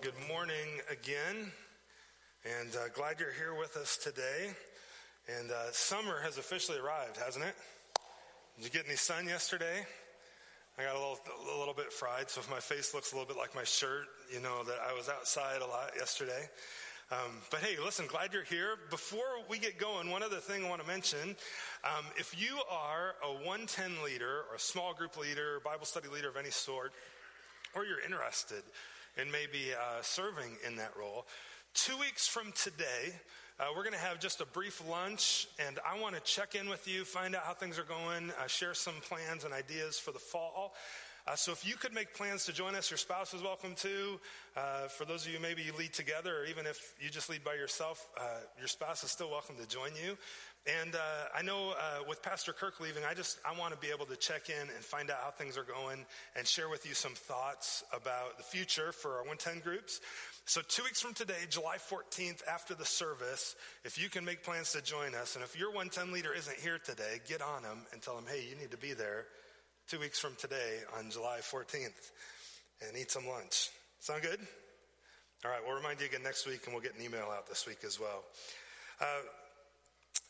good morning again, and glad you're here with us today. And summer has officially arrived, hasn't it? Did you get any sun yesterday? I got a little bit fried, so if my face looks a little bit like my shirt, you know that I was outside a lot yesterday. But hey, listen, glad you're here. Before we get going, one other thing I want to mention. If you are a 110 leader or a small group leader, Bible study leader of any sort, or you're interested in maybe serving in that role, 2 weeks from today, we're going to have just a brief lunch, and I want to check in with you, find out how things are going, share some plans and ideas for the fall. So if you could make plans to join us, your spouse is welcome too. For those of you, maybe you lead together, or even if you just lead by yourself, your spouse is still welcome to join you. And I know with Pastor Kirk leaving, I want to be able to check in and find out how things are going and share with you some thoughts about the future for our 110 groups. So 2 weeks from today, July 14th, after the service, if you can make plans to join us, and if your 110 leader isn't here today, get on them and tell them, hey, you need to be there 2 weeks from today on July 14th, and eat some lunch. Sound good? All right, we'll remind you again next week, and we'll get an email out this week as well.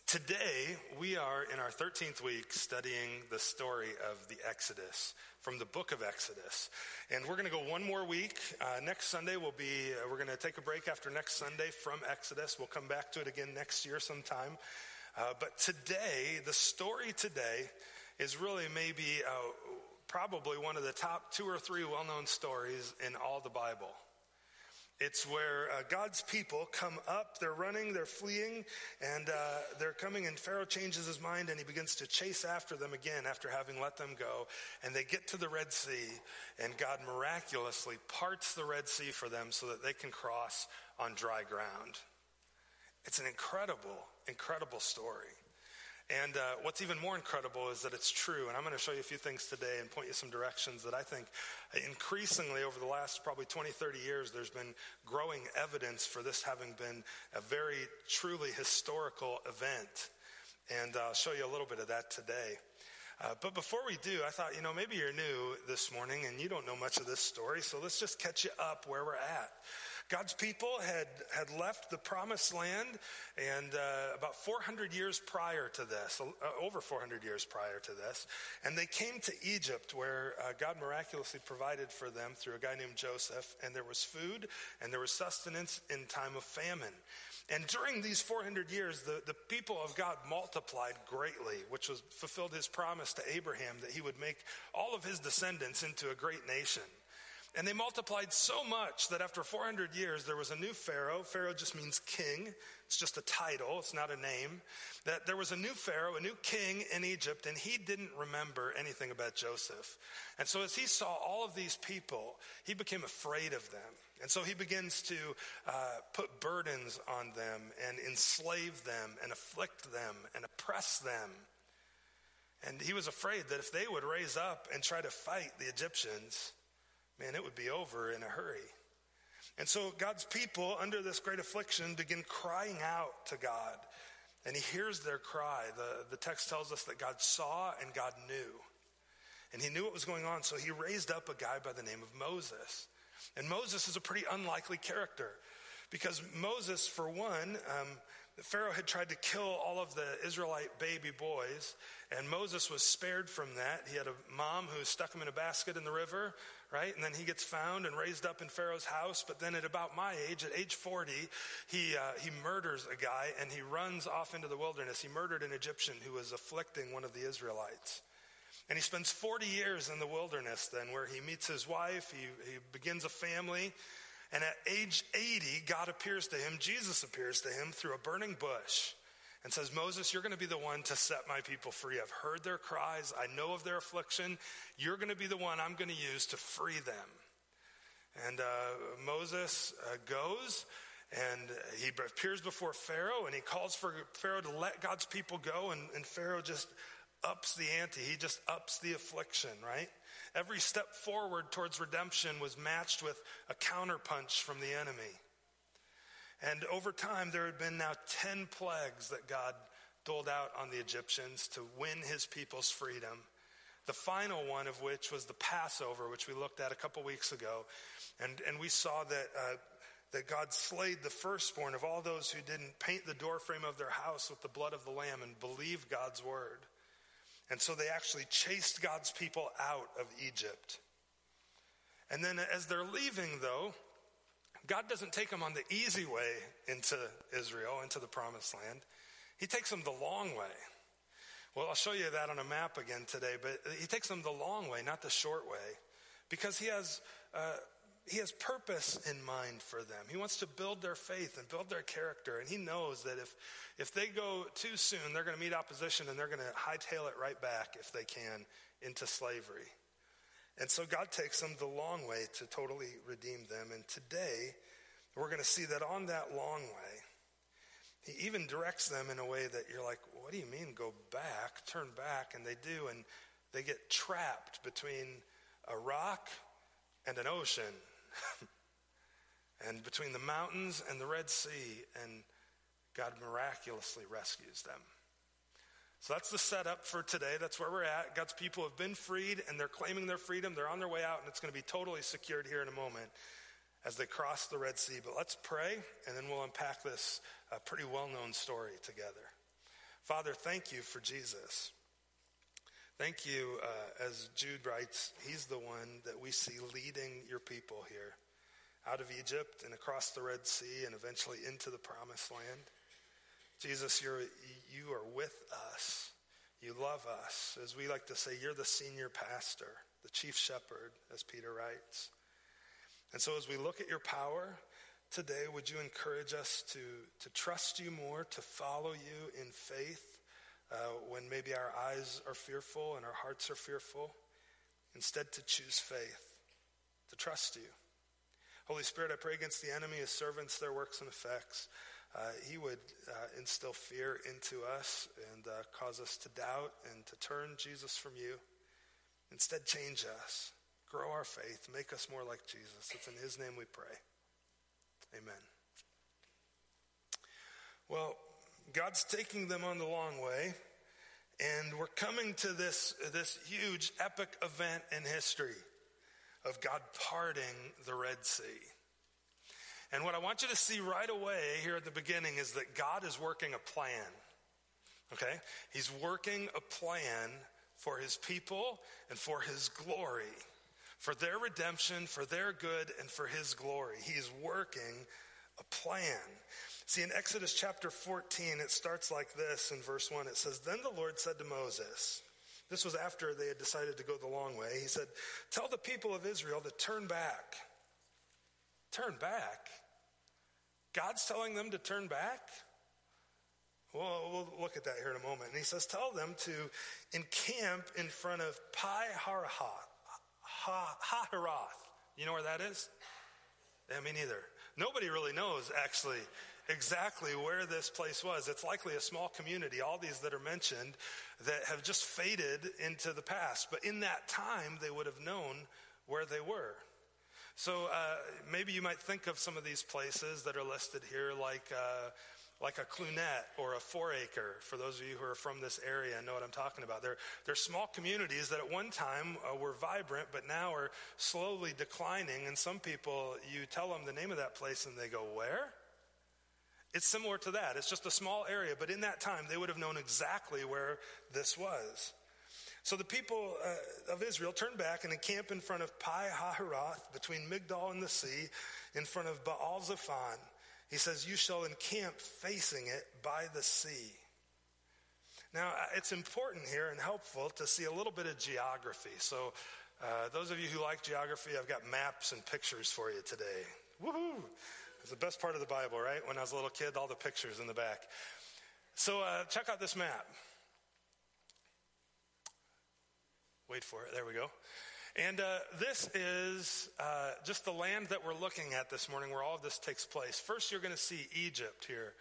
Today, we are in our 13th week studying the story of the Exodus, from the book of Exodus. And we're going to go one more week. Next Sunday we're going to take a break after next Sunday from Exodus. We'll come back to it again next year sometime. But today, the story today is really maybe probably one of the top two or three well-known stories in all the Bible. It's where God's people come up, they're running, they're fleeing, and they're coming, and Pharaoh changes his mind, and he begins to chase after them again after having let them go, and they get to the Red Sea, and God miraculously parts the Red Sea for them so that they can cross on dry ground. It's an incredible, incredible story. And what's even more incredible is that it's true. And I'm going to show you a few things today and point you some directions that I think increasingly over the last probably 20, 30 years, there's been growing evidence for this having been a very truly historical event. And I'll show you a little bit of that today. But before we do, I thought, maybe you're new this morning and you don't know much of this story. So let's just catch you up where we're at. God's people had left the promised land, and about 400 years prior to this, over 400 years prior to this, and they came to Egypt, where God miraculously provided for them through a guy named Joseph, and there was food and there was sustenance in time of famine. And during these 400 years, the people of God multiplied greatly, which was fulfilled his promise to Abraham that he would make all of his descendants into a great nation. And they multiplied so much that after 400 years, there was a new Pharaoh. Pharaoh just means king. It's just a title. It's not a name. That there was a new Pharaoh, a new king in Egypt, and he didn't remember anything about Joseph. And so as he saw all of these people, he became afraid of them. And so he begins to put burdens on them and enslave them and afflict them and oppress them. And he was afraid that if they would raise up and try to fight the Egyptians, man, it would be over in a hurry. And so God's people, under this great affliction, begin crying out to God. And he hears their cry. The text tells us that God saw and God knew. And he knew what was going on, so he raised up a guy by the name of Moses. And Moses is a pretty unlikely character. Because Moses, for one, Pharaoh had tried to kill all of the Israelite baby boys. And Moses was spared from that. He had a mom who stuck him in a basket in the river, right? And then he gets found and raised up in Pharaoh's house. But then at about my age, at age 40, he murders a guy and he runs off into the wilderness. He murdered an Egyptian who was afflicting one of the Israelites. And he spends 40 years in the wilderness then, where he meets his wife. He begins a family. And at age 80, God appears to him, Jesus appears to him through a burning bush and says, Moses, you're going to be the one to set my people free. I've heard their cries. I know of their affliction. You're going to be the one I'm going to use to free them. And Moses goes, and he appears before Pharaoh, and he calls for Pharaoh to let God's people go, and Pharaoh just ups the ante. He just ups the affliction, right? Every step forward towards redemption was matched with a counterpunch from the enemy. And over time, there had been now 10 plagues that God doled out on the Egyptians to win his people's freedom The final one of which was the Passover, which we looked at a couple weeks ago. And we saw that God slayed the firstborn of all those who didn't paint the doorframe of their house with the blood of the Lamb and believed God's word. And so they actually chased God's people out of Egypt. And then as they're leaving, though, God doesn't take them on the easy way into Israel, into the promised land. He takes them the long way. Well, I'll show you that on a map again today, but he takes them the long way, not the short way, because he has purpose in mind for them. He wants to build their faith and build their character. And he knows that if they go too soon, they're going to meet opposition and they're going to hightail it right back, if they can, into slavery. And so God takes them the long way to totally redeem them. And today, we're going to see that on that long way, he even directs them in a way that you're like, what do you mean go back, turn back? And they do, and they get trapped between a rock and an ocean. And between the mountains and the Red Sea, and God miraculously rescues them. So that's the setup for today. That's where we're at. God's people have been freed, and they're claiming their freedom. They're on their way out, and it's going to be totally secured here in a moment as they cross the Red Sea. But let's pray, and then we'll unpack this pretty well-known story together. Father, thank you for Jesus. Thank you, as Jude writes, he's the one that we see leading your people here out of Egypt and across the Red Sea and eventually into the promised land. Jesus, you are with us. You love us. As we like to say, you're the senior pastor, the chief shepherd, as Peter writes. And so as we look at your power today, would you encourage us to trust you more, to follow you in faith, when maybe our eyes are fearful and our hearts are fearful, instead to choose faith, to trust you. Holy Spirit, I pray against the enemy, his servants, their works and effects. He would instill fear into us and cause us to doubt and to turn, Jesus, from you. Instead, change us, grow our faith, make us more like Jesus. It's in his name we pray. Amen. Well, God's taking them on the long way, and we're coming to this huge epic event in history of God parting the Red Sea. And what I want you to see right away here at the beginning is that God is working a plan, okay? He's working a plan for his people and for his glory, for their redemption, for their good, and for his glory. He's working a plan. See, in Exodus chapter 14, it starts like this in verse 1. It says, "Then the Lord said to Moses," this was after they had decided to go the long way, he said, "Tell the people of Israel to turn back." Turn back? God's telling them to turn back? Well, we'll look at that here in a moment. And he says, "Tell them to encamp in front of Pi-hahiroth. You know where that is? Yeah, me neither. Nobody really knows, actually, exactly where this place was. It's likely a small community, all these that are mentioned, that have just faded into the past. But in that time, they would have known where they were. So maybe you might think of some of these places that are listed here, like a clunet or a 4-acre. For those of you who are from this area and know what I'm talking about. They're small communities that at one time were vibrant, but now are slowly declining. And some people, you tell them the name of that place and they go, where? It's similar to that. It's just a small area. But in that time, they would have known exactly where this was. So the people of Israel turned back and encamped in front of Pi-hahiroth, between Migdol and the sea, in front of Baal Zephan. He says, "You shall encamp facing it by the sea." Now, it's important here and helpful to see a little bit of geography. So those of you who like geography, I've got maps and pictures for you today. Woohoo! It's the best part of the Bible, right? When I was a little kid, all the pictures in the back. So check out this map. Wait for it. There we go. And this is just the land that we're looking at this morning, where all of this takes place. First, you're going to see Egypt here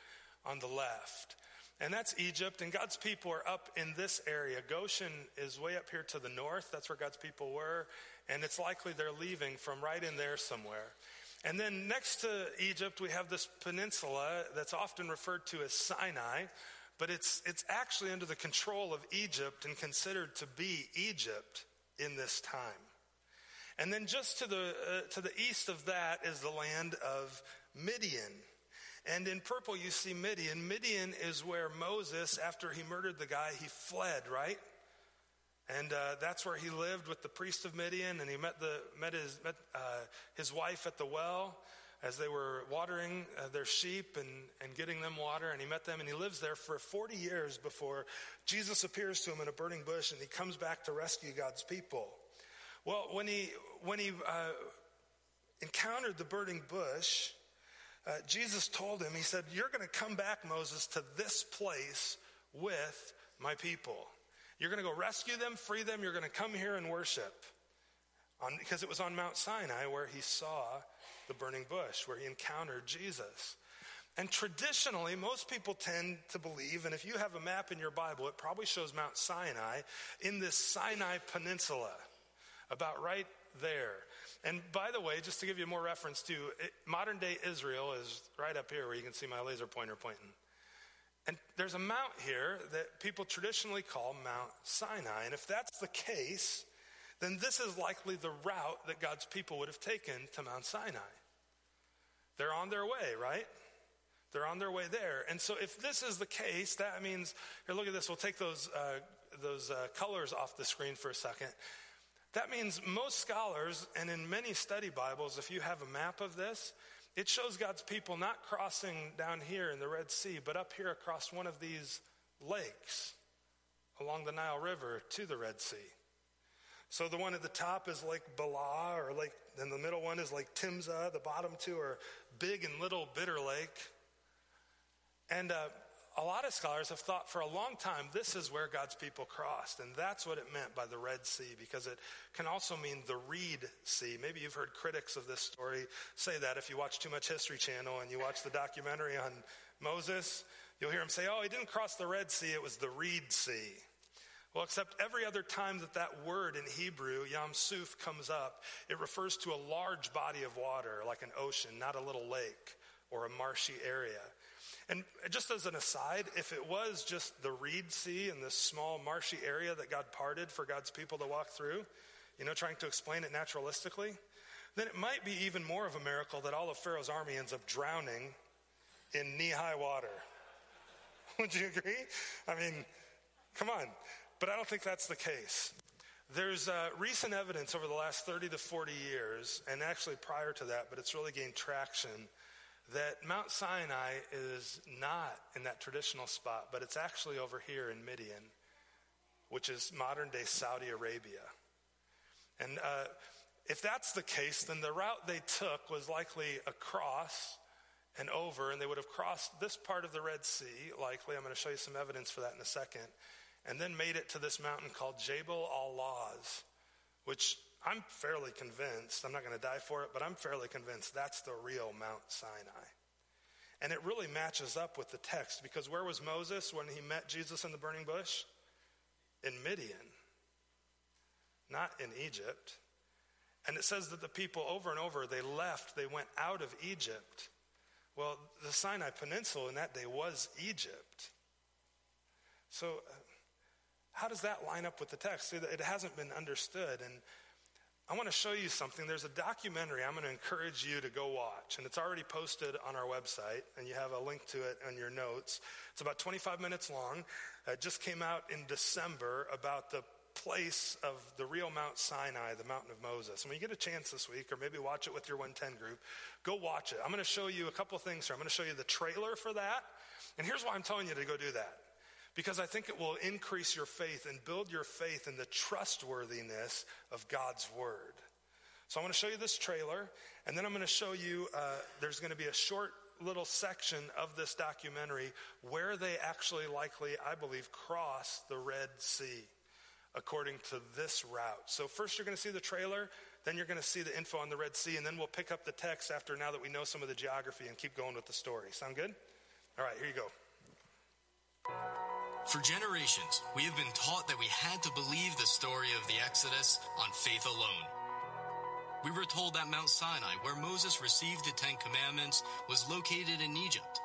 on the left. And that's Egypt, and God's people are up in this area. Goshen is way up here to the north. That's where God's people were. And it's likely they're leaving from right in there somewhere. And then next to Egypt, we have this peninsula that's often referred to as Sinai. But it's actually under the control of Egypt and considered to be Egypt in this time. And then just to the east of that is the land of Midian. And in purple you see Midian. Midian is where Moses, after he murdered the guy, he fled, right? And that's where he lived with the priest of Midian, and he met his wife at the well as they were watering their sheep and getting them water, and he met them, and he lives there for 40 years before Jesus appears to him in a burning bush, and he comes back to rescue God's people. Well, when he encountered the burning bush, Jesus told him, he said, "You're going to come back, Moses, to this place with my people. You're going to go rescue them, free them. You're going to come here and worship." Because it was on Mount Sinai where he saw the burning bush, where he encountered Jesus. And traditionally, most people tend to believe, and if you have a map in your Bible, it probably shows Mount Sinai in this Sinai Peninsula, about right there. And by the way, just to give you more reference to it, modern day Israel is right up here where you can see my laser pointer pointing. And there's a mount here that people traditionally call Mount Sinai. And if that's the case, then this is likely the route that God's people would have taken to Mount Sinai. They're on their way, right? They're on their way there. And so if this is the case, that means, here, look at this. We'll take those colors off the screen for a second. That means most scholars, and in many study Bibles, if you have a map of this, it shows God's people not crossing down here in the Red Sea, but up here across one of these lakes along the Nile River to the Red Sea. So the one at the top is Lake Bala, or Lake, and the middle one is Lake Timzah. The bottom two are Big and Little Bitter Lake. And a lot of scholars have thought for a long time this is where God's people crossed, and that's what it meant by the Red Sea, because it can also mean the Reed Sea. Maybe you've heard critics of this story say that. If you watch too much History Channel and you watch the documentary on Moses, you'll hear him say, "Oh, he didn't cross the Red Sea, it was the Reed Sea." Well, except every other time that word in Hebrew, Yam Suf, comes up, it refers to a large body of water, like an ocean, not a little lake or a marshy area. And just as an aside, if it was just the Reed Sea and this small marshy area that God parted for God's people to walk through, you know, trying to explain it naturalistically, then it might be even more of a miracle that all of Pharaoh's army ends up drowning in knee-high water. Would you agree? I mean, come on. But I don't think that's the case. There's recent evidence over the last 30 to 40 years, and actually prior to that, but it's really gained traction, that Mount Sinai is not in that traditional spot, but it's actually over here in Midian, which is modern-day Saudi Arabia. And if that's the case, then the route they took was likely across and over, and they would have crossed this part of the Red Sea, likely. I'm going to show you some evidence for that in a second. And then made it to this mountain called Jebel al-Lawz, which I'm fairly convinced, I'm not going to die for it, but I'm fairly convinced that's the real Mount Sinai. And it really matches up with the text, because where was Moses when he met Jesus in the burning bush? In Midian, not in Egypt. And it says that the people over and over, they left, they went out of Egypt. Well, the Sinai Peninsula in that day was Egypt. So how does that line up with the text? See, it hasn't been understood. And I want to show you something. There's a documentary I'm going to encourage you to go watch, and it's already posted on our website, and you have a link to it on your notes. It's about 25 minutes long. It just came out in December about the place of the real Mount Sinai, the mountain of Moses. And when you get a chance this week, or maybe watch it with your 110 group, go watch it. I'm going to show you a couple things here. I'm going to show you the trailer for that, and here's why I'm telling you to go do that. Because I think it will increase your faith and build your faith in the trustworthiness of God's word. So I want to show you this trailer, and then I'm going to show you, there's going to be a short little section of this documentary where they actually likely, I believe, crossed the Red Sea according to this route. So first you're going to see the trailer, then you're going to see the info on the Red Sea, and then we'll pick up the text after, now that we know some of the geography, and keep going with the story. Sound good? All right, here you go. For generations, we have been taught that we had to believe the story of the Exodus on faith alone. We were told that Mount Sinai, where Moses received the Ten Commandments, was located in Egypt,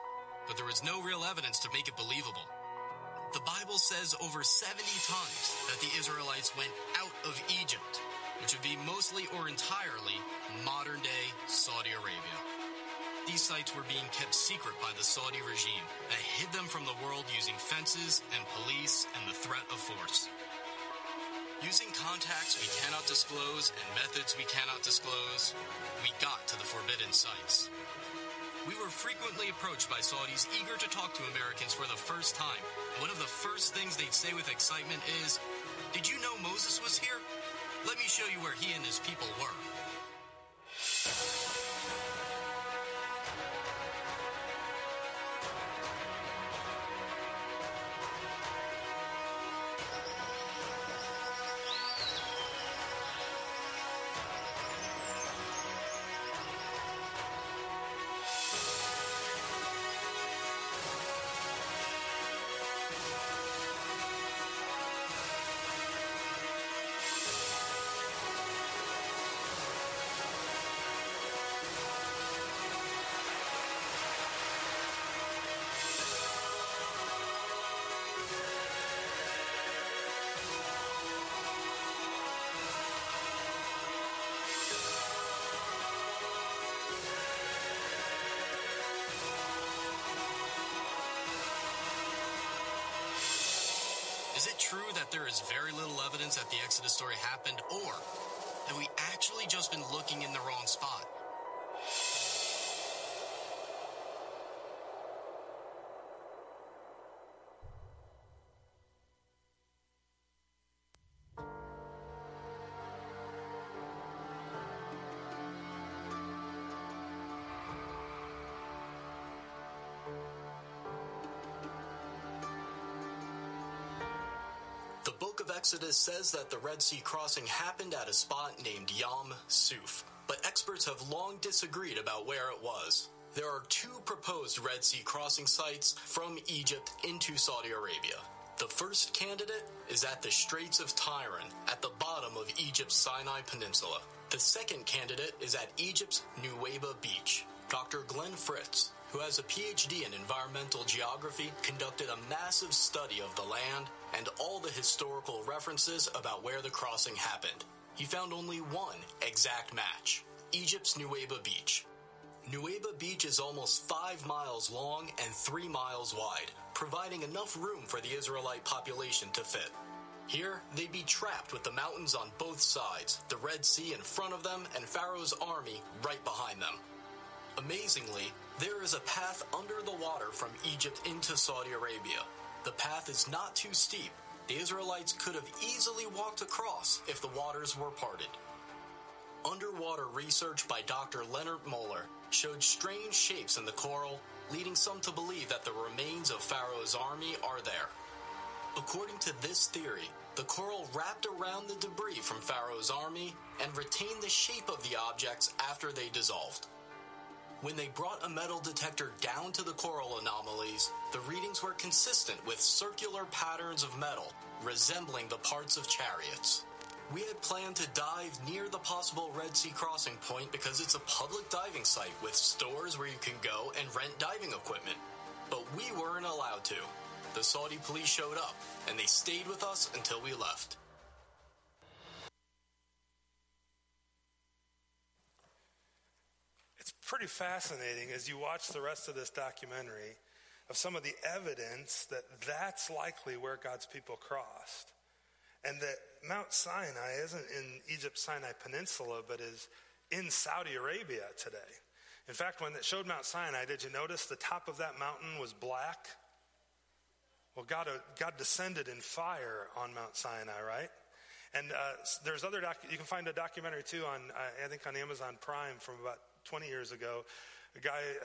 but there was no real evidence to make it believable. The Bible says over 70 times that the Israelites went out of Egypt, which would be mostly or entirely modern-day Saudi Arabia. These sites were being kept secret by the Saudi regime that hid them from the world using fences and police and the threat of force. Using contacts we cannot disclose and methods we cannot disclose, we got to the forbidden sites. We were frequently approached by Saudis eager to talk to Americans for the first time. One of the first things they'd say with excitement is, "Did you know Moses was here? Let me show you where he and his people were." Is it true that there is very little evidence that the Exodus story happened, or have we actually just been looking in the wrong spot? Exodus says that the Red Sea crossing happened at a spot named Yam Suf, but experts have long disagreed about where it was. There are two proposed Red Sea crossing sites from Egypt into Saudi Arabia. The first candidate is at the Straits of Tiran, at the bottom of Egypt's Sinai Peninsula. The second candidate is at Egypt's Nuweiba Beach. Dr. Glenn Fritz, who has a PhD in environmental geography, conducted a massive study of the land and all the historical references about where the crossing happened. He found only one exact match: Egypt's Nuweiba Beach. Nuweiba Beach is almost 5 miles long and 3 miles wide, providing enough room for the Israelite population to fit. Here, they'd be trapped with the mountains on both sides, the Red Sea in front of them, and Pharaoh's army right behind them. Amazingly, there is a path under the water from Egypt into Saudi Arabia. The path is not too steep. The Israelites could have easily walked across if the waters were parted. Underwater research by Dr. Leonard Moller showed strange shapes in the coral, leading some to believe that the remains of Pharaoh's army are there. According to this theory, the coral wrapped around the debris from Pharaoh's army and retained the shape of the objects after they dissolved. When they brought a metal detector down to the coral anomalies, the readings were consistent with circular patterns of metal resembling the parts of chariots. We had planned to dive near the possible Red Sea crossing point because it's a public diving site with stores where you can go and rent diving equipment. But we weren't allowed to. The Saudi police showed up, and they stayed with us until we left. Pretty fascinating as you watch the rest of this documentary of some of the evidence that that's likely where God's people crossed, and that Mount Sinai isn't in Egypt's Sinai Peninsula but is in Saudi Arabia today. In fact, when it showed Mount Sinai, did you notice the top of that mountain was black? Well, God descended in fire on Mount Sinai, right? And there's other you can find a documentary too on I think on Amazon Prime from about 20 years ago.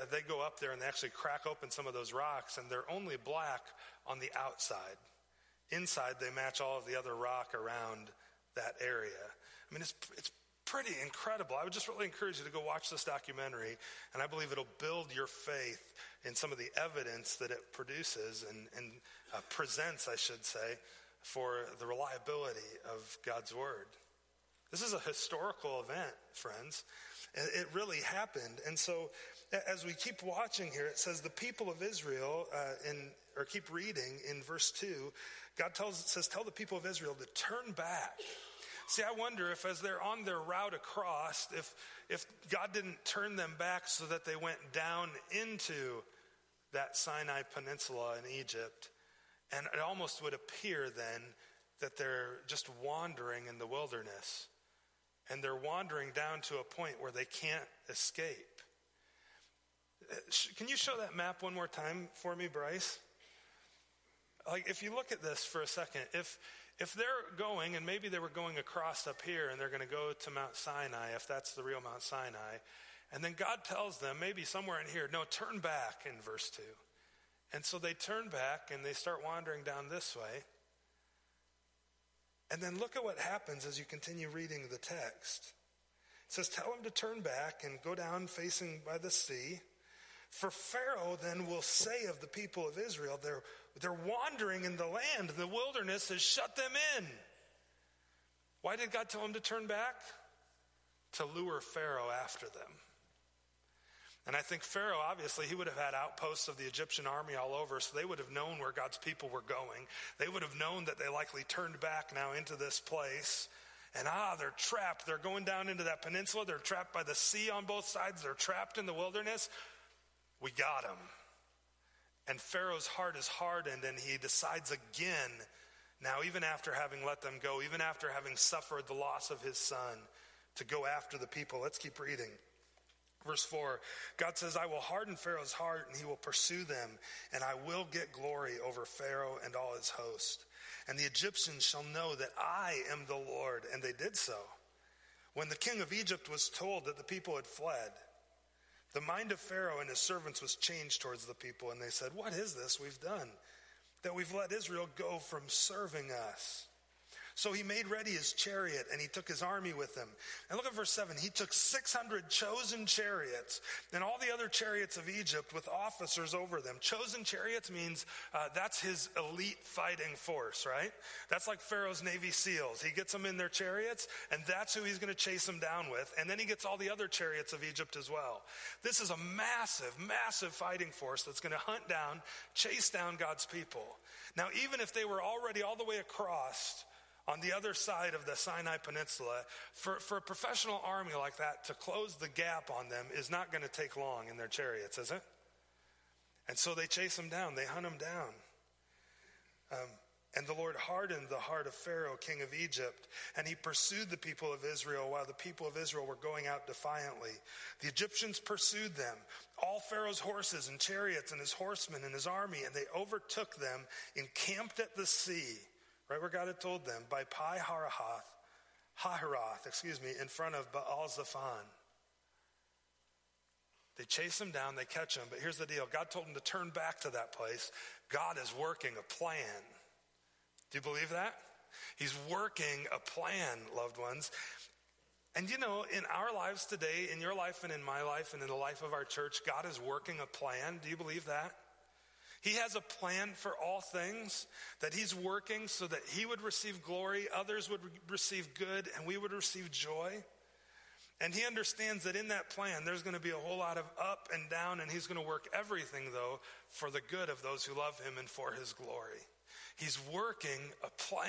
They go up there and they actually crack open some of those rocks, and they're only black on the outside. Inside, they match all of the other rock around that area. I mean, it's pretty incredible. I would just really encourage you to go watch this documentary, and I believe it'll build your faith in some of the evidence that it produces and presents, I should say, for the reliability of God's word. This is a historical event, friends. It really happened. And so as we keep watching here, it says the people of Israel, keep reading in verse 2, God says, tell the people of Israel to turn back. See, I wonder if as they're on their route across, if God didn't turn them back so that they went down into that Sinai Peninsula in Egypt. And it almost would appear then that they're just wandering in the wilderness. And they're wandering down to a point where they can't escape. Can you show that map one more time for me, Bryce? Like, if you look at this for a second, if they're going, and maybe they were going across up here and they're going to go to Mount Sinai, if that's the real Mount Sinai, and then God tells them, maybe somewhere in here, no, turn back in verse 2. And so they turn back and they start wandering down this way. And then look at what happens as you continue reading the text. It says, tell them to turn back and go down facing by the sea. For Pharaoh then will say of the people of Israel, they're wandering in the land. The wilderness has shut them in. Why did God tell them to turn back? To lure Pharaoh after them. And I think Pharaoh, obviously, he would have had outposts of the Egyptian army all over, so they would have known where God's people were going. They would have known that they likely turned back now into this place. And they're trapped. They're going down into that peninsula. They're trapped by the sea on both sides. They're trapped in the wilderness. We got them. And Pharaoh's heart is hardened, and he decides again, now even after having let them go, even after having suffered the loss of his son, to go after the people. Let's keep reading. Verse 4, God says, I will harden Pharaoh's heart, and he will pursue them, and I will get glory over Pharaoh and all his host. And the Egyptians shall know that I am the Lord. And they did so. When the king of Egypt was told that the people had fled, the mind of Pharaoh and his servants was changed towards the people. And they said, what is this we've done, that we've let Israel go from serving us? So he made ready his chariot, and he took his army with him. And look at verse 7. He took 600 chosen chariots and all the other chariots of Egypt with officers over them. Chosen chariots means that's his elite fighting force, right? That's like Pharaoh's Navy SEALs. He gets them in their chariots, and that's who he's going to chase them down with. And then he gets all the other chariots of Egypt as well. This is a massive, massive fighting force that's going to hunt down, chase down God's people. Now, even if they were already all the way across on the other side of the Sinai Peninsula, for a professional army like that to close the gap on them is not going to take long in their chariots, is it? And so they chase them down. They hunt them down. And the Lord hardened the heart of Pharaoh, king of Egypt, and he pursued the people of Israel while the people of Israel were going out defiantly. The Egyptians pursued them, all Pharaoh's horses and chariots and his horsemen and his army, and they overtook them, encamped at the sea, right where God had told them, by Pi-hahiroth, in front of Baal Zephan. They chase them down, they catch them, but here's the deal. God told them to turn back to that place. God is working a plan. Do you believe that? He's working a plan, loved ones. And you know, in our lives today, in your life and in my life and in the life of our church, God is working a plan. Do you believe that? He has a plan for all things, that he's working so that he would receive glory, others would receive good, and we would receive joy. And he understands that in that plan, there's going to be a whole lot of up and down, and he's going to work everything, though, for the good of those who love him and for his glory. He's working a plan.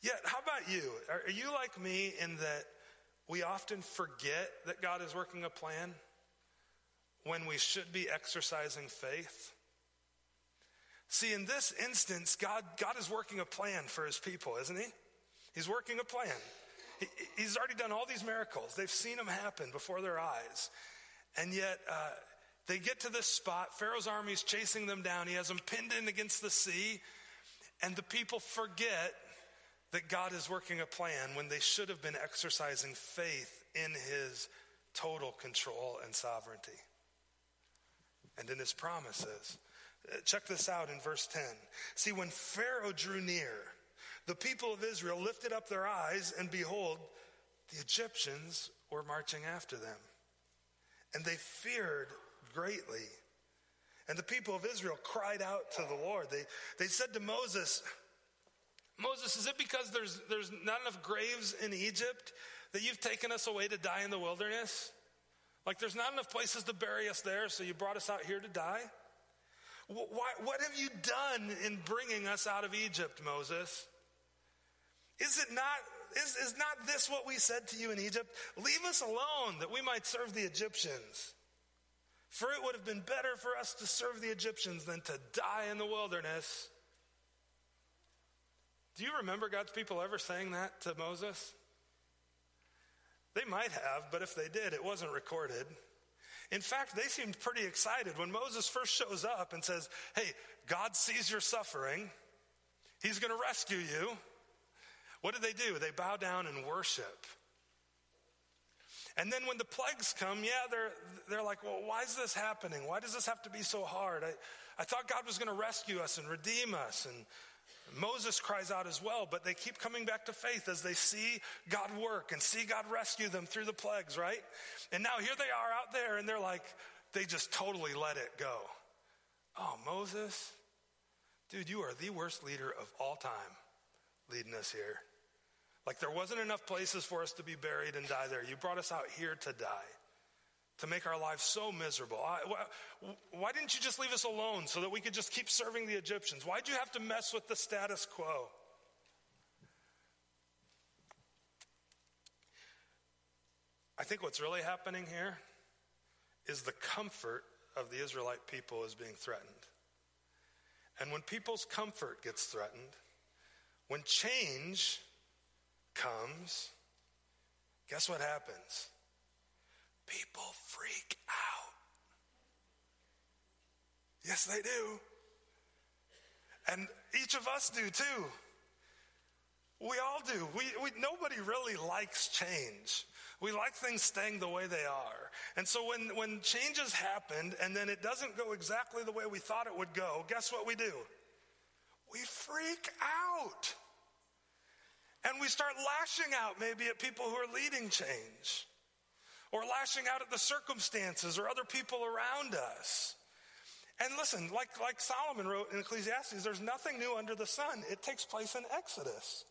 Yet, how about you? Are you like me in that we often forget that God is working a plan when we should be exercising faith? See, in this instance, God is working a plan for his people, isn't he? He's working a plan. He's already done all these miracles. They've seen them happen before their eyes. And yet, they get to this spot. Pharaoh's army is chasing them down. He has them pinned in against the sea. And the people forget that God is working a plan when they should have been exercising faith in his total control and sovereignty and in his promises. Check this out in verse 10. See, when Pharaoh drew near, the people of Israel lifted up their eyes, and behold, the Egyptians were marching after them. And they feared greatly. And the people of Israel cried out to the Lord. They said to Moses, Moses, is it because there's not enough graves in Egypt that you've taken us away to die in the wilderness? Like, there's not enough places to bury us there, so you brought us out here to die? Why, what have you done in bringing us out of Egypt, Moses? Is not this what we said to you in Egypt? Leave us alone that we might serve the Egyptians. For it would have been better for us to serve the Egyptians than to die in the wilderness. Do you remember God's people ever saying that to Moses? They might have, but if they did, it wasn't recorded. In fact, they seemed pretty excited when Moses first shows up and says, hey, God sees your suffering. He's going to rescue you. What do? They bow down and worship. And then when the plagues come, they're like, well, why is this happening? Why does this have to be so hard? I thought God was going to rescue us and redeem us. And Moses cries out as well, but they keep coming back to faith as they see God work and see God rescue them through the plagues, right? And now here they are out there, and they're like, they just totally let it go. Oh, Moses, dude, you are the worst leader of all time leading us here. Like, there wasn't enough places for us to be buried and die there. You brought us out here to die, to make our lives so miserable. Why didn't you just leave us alone so that we could just keep serving the Egyptians? Why'd you have to mess with the status quo? I think what's really happening here is the comfort of the Israelite people is being threatened. And when people's comfort gets threatened, when change comes, guess what happens? People freak out. Yes, they do. And each of us do too. We all do. Nobody really likes change. We like things staying the way they are. And so when changes happen and then it doesn't go exactly the way we thought it would go, guess what we do? We freak out. And we start lashing out maybe at people who are leading change, or lashing out at the circumstances or other people around us. And listen, like Solomon wrote in Ecclesiastes, there's nothing new under the sun. It takes place in Exodus.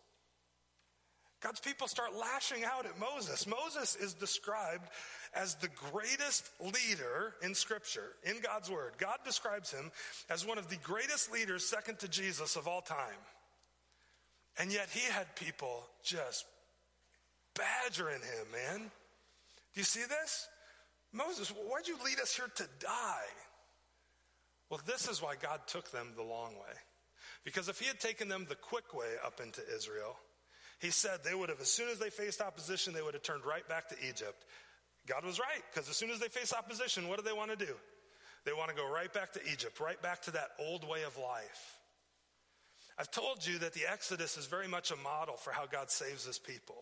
God's people start lashing out at Moses. Moses is described as the greatest leader in Scripture, in God's Word. God describes him as one of the greatest leaders, second to Jesus, of all time. And yet he had people just badgering him, man. Do you see this? Moses, why'd you lead us here to die? Well, this is why God took them the long way. Because if he had taken them the quick way up into Israel, he said they would have, as soon as they faced opposition, they would have turned right back to Egypt. God was right, because as soon as they face opposition, what do they want to do? They want to go right back to Egypt, right back to that old way of life. I've told you that the Exodus is very much a model for how God saves his people.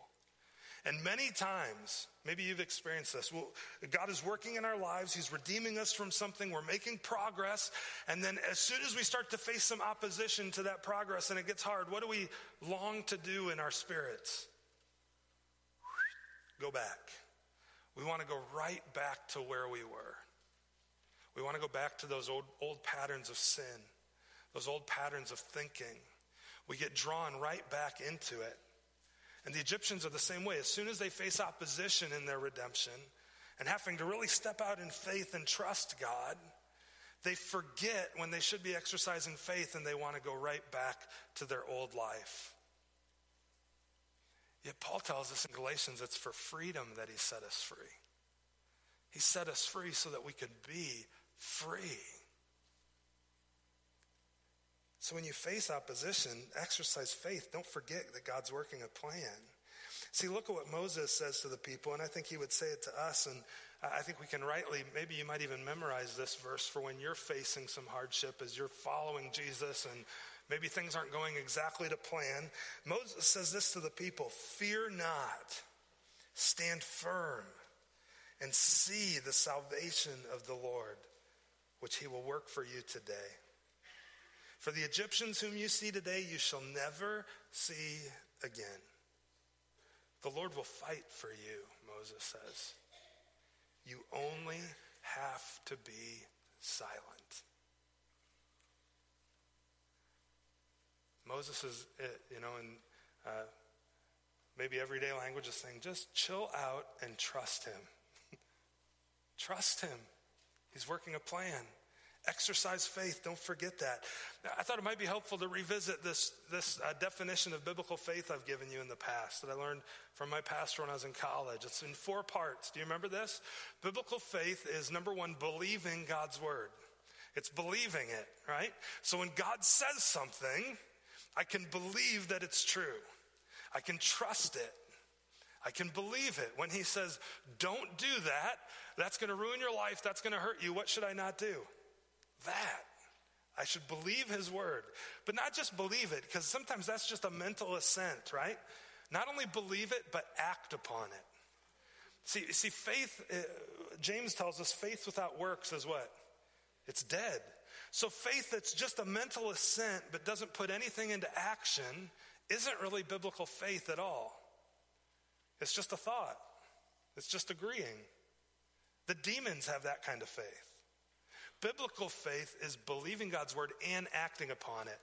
And many times, maybe you've experienced this, well, God is working in our lives. He's redeeming us from something. We're making progress. And then as soon as we start to face some opposition to that progress and it gets hard, what do we long to do in our spirits? Go back. We want to go right back to where we were. We want to go back to those old patterns of sin, those old patterns of thinking. We get drawn right back into it. And the Egyptians are the same way. As soon as they face opposition in their redemption and having to really step out in faith and trust God, they forget when they should be exercising faith and they want to go right back to their old life. Yet Paul tells us in Galatians, it's for freedom that he set us free. He set us free so that we could be free. So when you face opposition, exercise faith. Don't forget that God's working a plan. See, look at what Moses says to the people, and I think he would say it to us, and I think we can rightly, maybe you might even memorize this verse for when you're facing some hardship as you're following Jesus and maybe things aren't going exactly to plan. Moses says this to the people, "Fear not, stand firm, and see the salvation of the Lord, which he will work for you today. For the Egyptians whom you see today, you shall never see again. The Lord will fight for you," Moses says. "You only have to be silent." Moses is, in maybe everyday language, is saying, just chill out and trust him. Trust him. He's working a plan. Exercise faith. Don't forget that. Now, I thought it might be helpful to revisit this definition of biblical faith I've given you in the past that I learned from my pastor when I was in college. It's in 4 parts. Do you remember this? Biblical faith is, number one, believing God's word. It's believing it, right? So when God says something, I can believe that it's true. I can trust it. I can believe it. When he says, don't do that, that's going to ruin your life. That's going to hurt you. What should I not do? That. I should believe his word. But not just believe it, because sometimes that's just a mental assent, right? Not only believe it, but act upon it. See, faith, James tells us, faith without works is what? It's dead. So faith that's just a mental assent but doesn't put anything into action isn't really biblical faith at all. It's just a thought. It's just agreeing. The demons have that kind of faith. Biblical faith is believing God's word and acting upon it,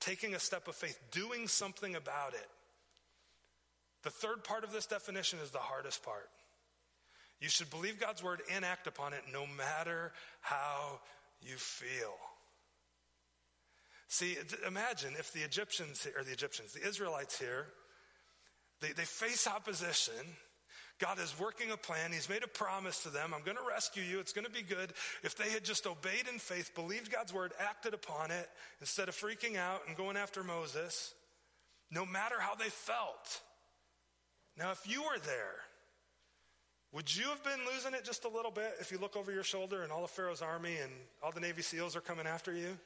taking a step of faith, doing something about it. The third part of this definition is the hardest part. You should believe God's word and act upon it no matter how you feel. See, imagine if the Israelites here, they face opposition. God is working a plan. He's made a promise to them. I'm going to rescue you. It's going to be good. If they had just obeyed in faith, believed God's word, acted upon it, instead of freaking out and going after Moses, no matter how they felt. Now, if you were there, would you have been losing it just a little bit if you look over your shoulder and all of Pharaoh's army and all the Navy SEALs are coming after you?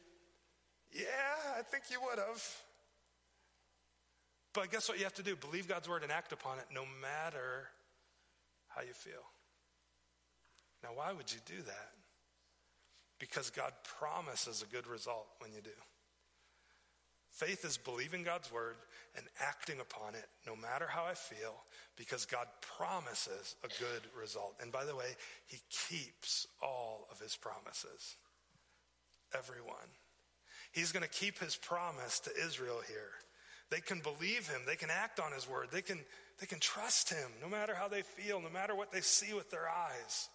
Yeah, I think you would have. But guess what you have to do? Believe God's word and act upon it no matter how you feel. Now, why would you do that? Because God promises a good result when you do. Faith is believing God's word and acting upon it no matter how I feel, because God promises a good result. And by the way, he keeps all of his promises. Every one. He's going to keep his promise to Israel here. They can believe him. They can act on his word. They can trust him no matter how they feel, no matter what they see with their eyes.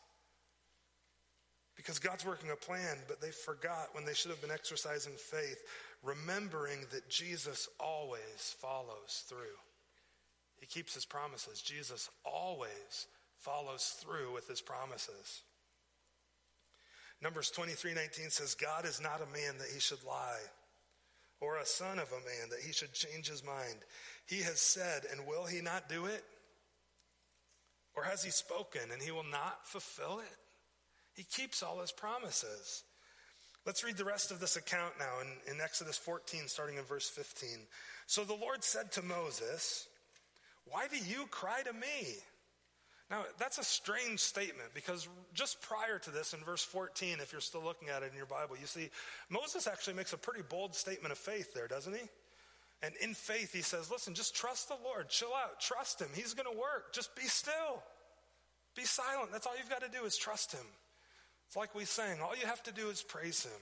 Because God's working a plan, but they forgot when they should have been exercising faith, remembering that Jesus always follows through. He keeps his promises. Jesus always follows through with his promises. Numbers 23:19 says, God is not a man that he should lie, or a son of a man that he should change his mind. He has said, and will he not do it? Or has he spoken, and he will not fulfill it? He keeps all his promises. Let's read the rest of this account now in Exodus 14, starting in verse 15. So the Lord said to Moses, why do you cry to me? Now, that's a strange statement, because just prior to this, in verse 14, if you're still looking at it in your Bible, you see Moses actually makes a pretty bold statement of faith there, doesn't he? And in faith, he says, listen, just trust the Lord. Chill out. Trust him. He's going to work. Just be still. Be silent. That's all you've got to do is trust him. It's like we sang. All you have to do is praise him.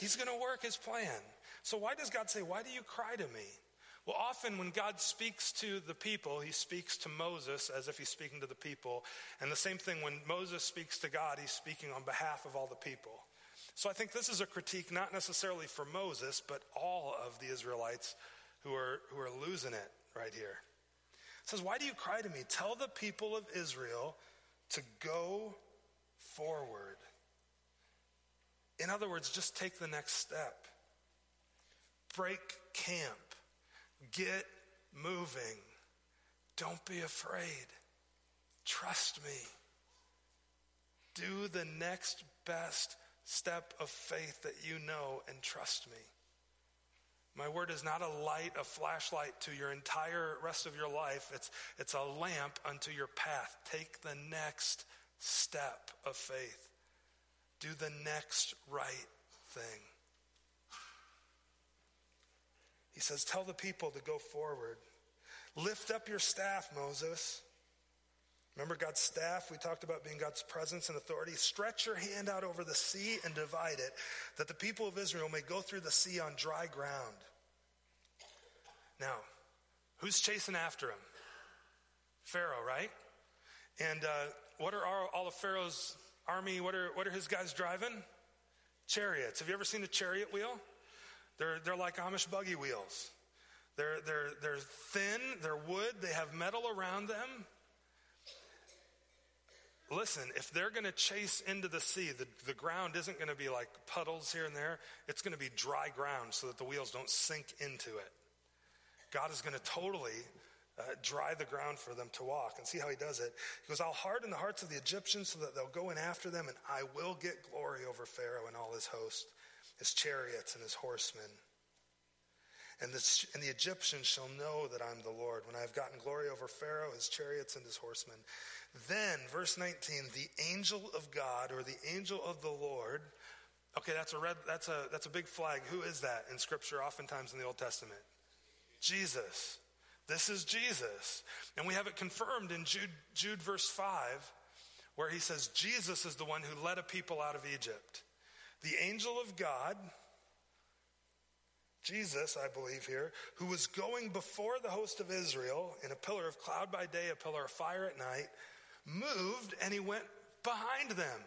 He's going to work his plan. So why does God say, why do you cry to me? Well, often when God speaks to the people, he speaks to Moses as if he's speaking to the people. And the same thing when Moses speaks to God, he's speaking on behalf of all the people. So I think this is a critique not necessarily for Moses, but all of the Israelites who are losing it right here. It says, why do you cry to me? Tell the people of Israel to go forward. In other words, just take the next step. Break camp. Get moving. Don't be afraid. Trust me. Do the next best step of faith that you know and trust me. My word is not a light, a flashlight to your entire rest of your life. It's a lamp unto your path. Take the next step of faith. Do the next right thing. He says, tell the people to go forward. Lift up your staff, Moses. Remember God's staff? We talked about being God's presence and authority. Stretch your hand out over the sea and divide it, that the people of Israel may go through the sea on dry ground. Now, who's chasing after him? Pharaoh, right? And what are all of Pharaoh's army? What are his guys driving? Chariots. Have you ever seen a chariot wheel? They're like Amish buggy wheels. They're thin, they're wood, they have metal around them. Listen, if they're going to chase into the sea, the ground isn't going to be like puddles here and there. It's going to be dry ground so that the wheels don't sink into it. God is going to totally dry the ground for them to walk. And see how he does it. He goes, I'll harden the hearts of the Egyptians so that they'll go in after them, and I will get glory over Pharaoh and all his host, his chariots and his horsemen. And the Egyptians shall know that I'm the Lord when I have gotten glory over Pharaoh, his chariots, and his horsemen. Then, verse 19, the angel of God, or the angel of the Lord. Okay, that's a big flag. Who is that in Scripture? Oftentimes in the Old Testament, Jesus. This is Jesus, and we have it confirmed in Jude verse 5, where he says Jesus is the one who led a people out of Egypt. The angel of God, Jesus, I believe here, who was going before the host of Israel in a pillar of cloud by day, a pillar of fire at night, moved and he went behind them.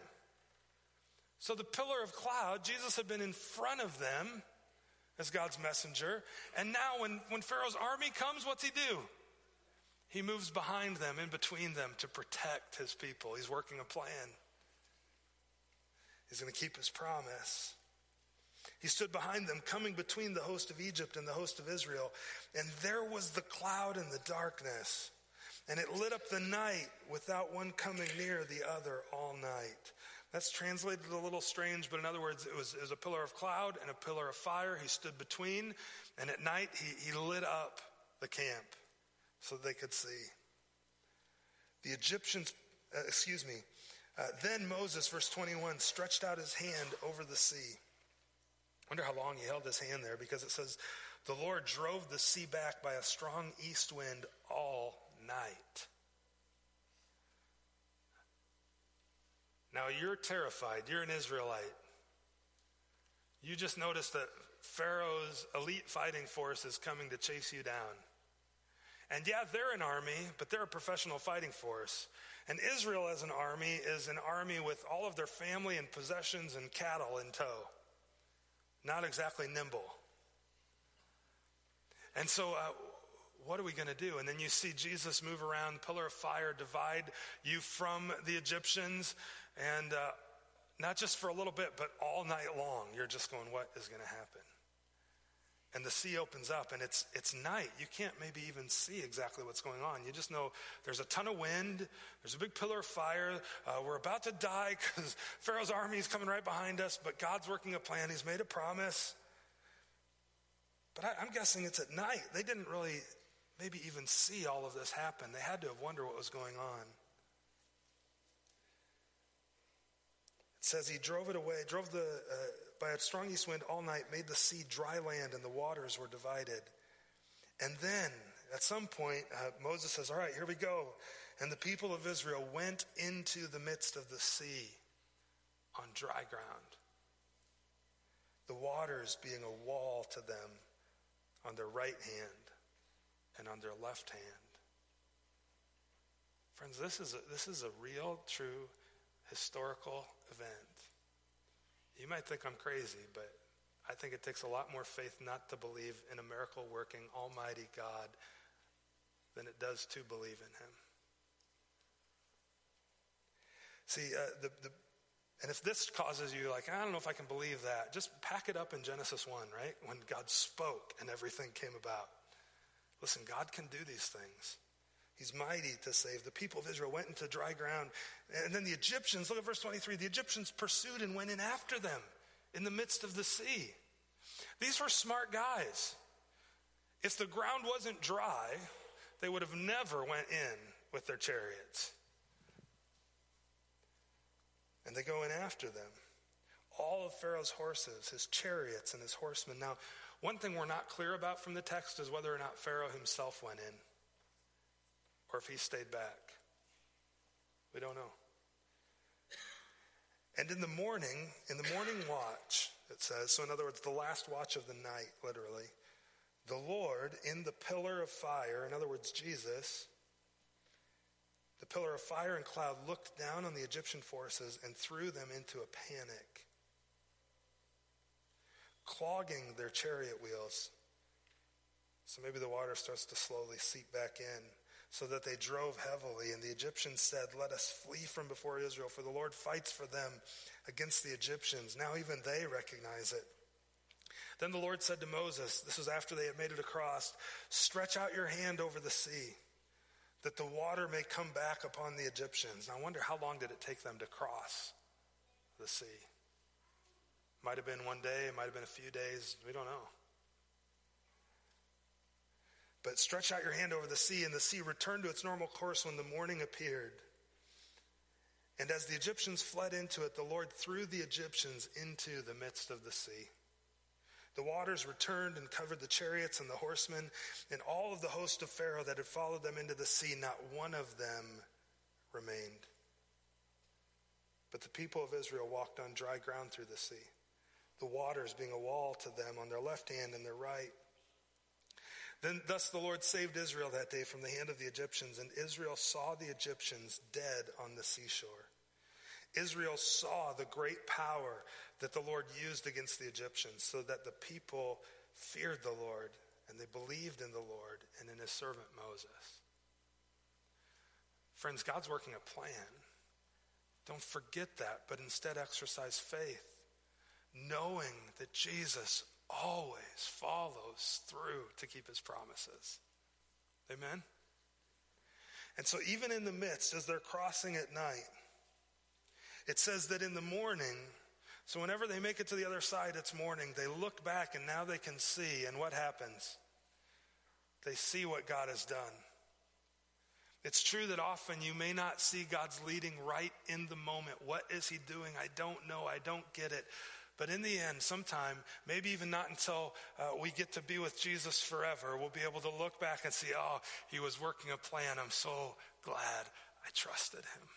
So the pillar of cloud, Jesus had been in front of them as God's messenger. And now when Pharaoh's army comes, what's he do? He moves behind them, in between them, to protect his people. He's working a plan. He's going to keep his promise. He stood behind them, coming between the host of Egypt and the host of Israel. And there was the cloud and the darkness, and it lit up the night without one coming near the other all night. That's translated a little strange, but in other words, it was a pillar of cloud and a pillar of fire. He stood between, and at night he lit up the camp so they could see. The Egyptians, then Moses, verse 21, stretched out his hand over the sea. Wonder how long he held his hand there, because it says, the Lord drove the sea back by a strong east wind all night. Now you're terrified. You're an Israelite. You just noticed that Pharaoh's elite fighting force is coming to chase you down. And yeah, they're an army, but they're a professional fighting force. And Israel as an army is an army with all of their family and possessions and cattle in tow. Not exactly nimble. And so what are we going to do? And then you see Jesus move around, pillar of fire, divide you from the Egyptians. And not just for a little bit, but all night long, you're just going, what is going to happen? And the sea opens up, and it's night. You can't maybe even see exactly what's going on. You just know there's a ton of wind. There's a big pillar of fire. We're about to die because Pharaoh's army is coming right behind us, but God's working a plan. He's made a promise. But I'm guessing it's at night. They didn't really maybe even see all of this happen. They had to have wondered what was going on. It says he drove it away, by a strong east wind all night, made the sea dry land, and the waters were divided. And then, at some point, Moses says, all right, here we go. And the people of Israel went into the midst of the sea on dry ground, the waters being a wall to them on their right hand and on their left hand. Friends, this is a real, true, historical event. You might think I'm crazy, but I think it takes a lot more faith not to believe in a miracle-working, almighty God than it does to believe in him. See, and if this causes you, like, I don't know if I can believe that, just pack it up in Genesis 1, right? When God spoke and everything came about. Listen, God can do these things. He's mighty to save. The people of Israel went into dry ground. And then the Egyptians, look at verse 23, the Egyptians pursued and went in after them in the midst of the sea. These were smart guys. If the ground wasn't dry, they would have never went in with their chariots. And they go in after them. All of Pharaoh's horses, his chariots and his horsemen. Now, one thing we're not clear about from the text is whether or not Pharaoh himself went in, or if he stayed back. We don't know. And in the morning watch, it says, so in other words, the last watch of the night, literally, the Lord in the pillar of fire, in other words, Jesus, The pillar of fire and cloud looked down on the Egyptian forces and threw them into a panic, clogging their chariot wheels. So maybe the water starts to slowly seep back in, so that they drove heavily. And the Egyptians said, "Let us flee from before Israel, for the Lord fights for them against the Egyptians." Now even they recognize it. Then the Lord said to Moses, this was after they had made it across, "Stretch out your hand over the sea, that the water may come back upon the Egyptians." And I wonder, how long did it take them to cross the sea? Might have been one day, it might have been a few days, we don't know. "But stretch out your hand over the sea," and the sea returned to its normal course when the morning appeared. And as the Egyptians fled into it, the Lord threw the Egyptians into the midst of the sea. The waters returned and covered the chariots and the horsemen and all of the host of Pharaoh that had followed them into the sea. Not one of them remained. But the people of Israel walked on dry ground through the sea, the waters being a wall to them on their left hand and their right. Then thus the Lord saved Israel that day from the hand of the Egyptians, and Israel saw the Egyptians dead on the seashore. Israel saw the great power that the Lord used against the Egyptians, so that the people feared the Lord, and they believed in the Lord and in his servant Moses. Friends, God's working a plan. Don't forget that, but instead exercise faith, knowing that Jesus always follows through to keep his promises. Amen? And so even in the midst, as they're crossing at night, it says that in the morning, so whenever they make it to the other side, it's morning. They look back and now they can see. And what happens? They see what God has done. It's true that often you may not see God's leading right in the moment. What is he doing? I don't know. I don't get it. But in the end, sometime, maybe even not until we get to be with Jesus forever, we'll be able to look back and see, oh, he was working a plan. I'm so glad I trusted him.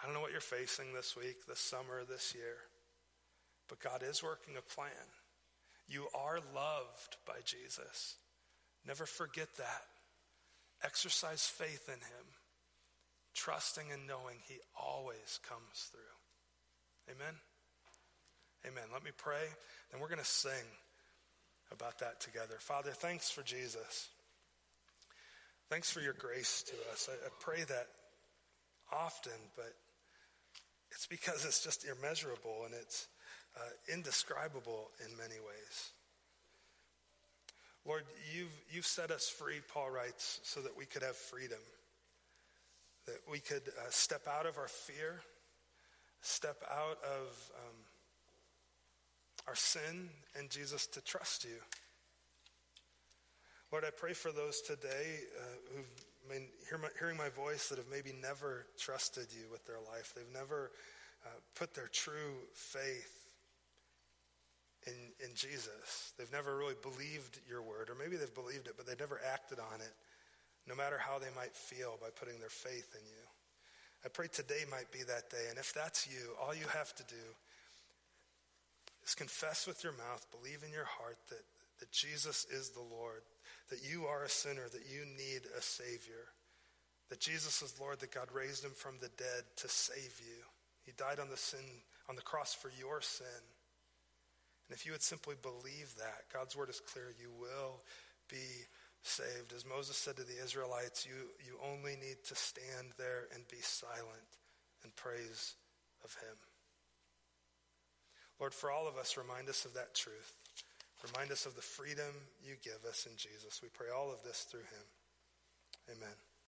I don't know what you're facing this week, this summer, this year, but God is working a plan. You are loved by Jesus. Never forget that. Exercise faith in him, trusting and knowing he always comes through. Amen? Amen. Let me pray, then we're going to sing about that together. Father, thanks for Jesus. Thanks for your grace to us. I pray that often, but it's because it's just immeasurable and it's indescribable in many ways. Lord, you've set us free, Paul writes, so that we could have freedom, that we could step out of our fear, step out of our sin, and Jesus, to trust you. Lord, I pray for those today hearing my voice that have maybe never trusted you with their life. They've never put their true faith in Jesus. They've never really believed your word, or maybe they've believed it, but they never acted on it, no matter how they might feel, by putting their faith in you. I pray today might be that day, and if that's you, all you have to do is confess with your mouth, believe in your heart that Jesus is the Lord, that you are a sinner, that you need a Savior, that Jesus is Lord, that God raised him from the dead to save you. He died on the cross for your sin. And if you would simply believe that, God's word is clear, you will be saved. As Moses said to the Israelites, you only need to stand there and be silent in praise of him. Lord, for all of us, remind us of that truth. Remind us of the freedom you give us in Jesus. We pray all of this through him. Amen.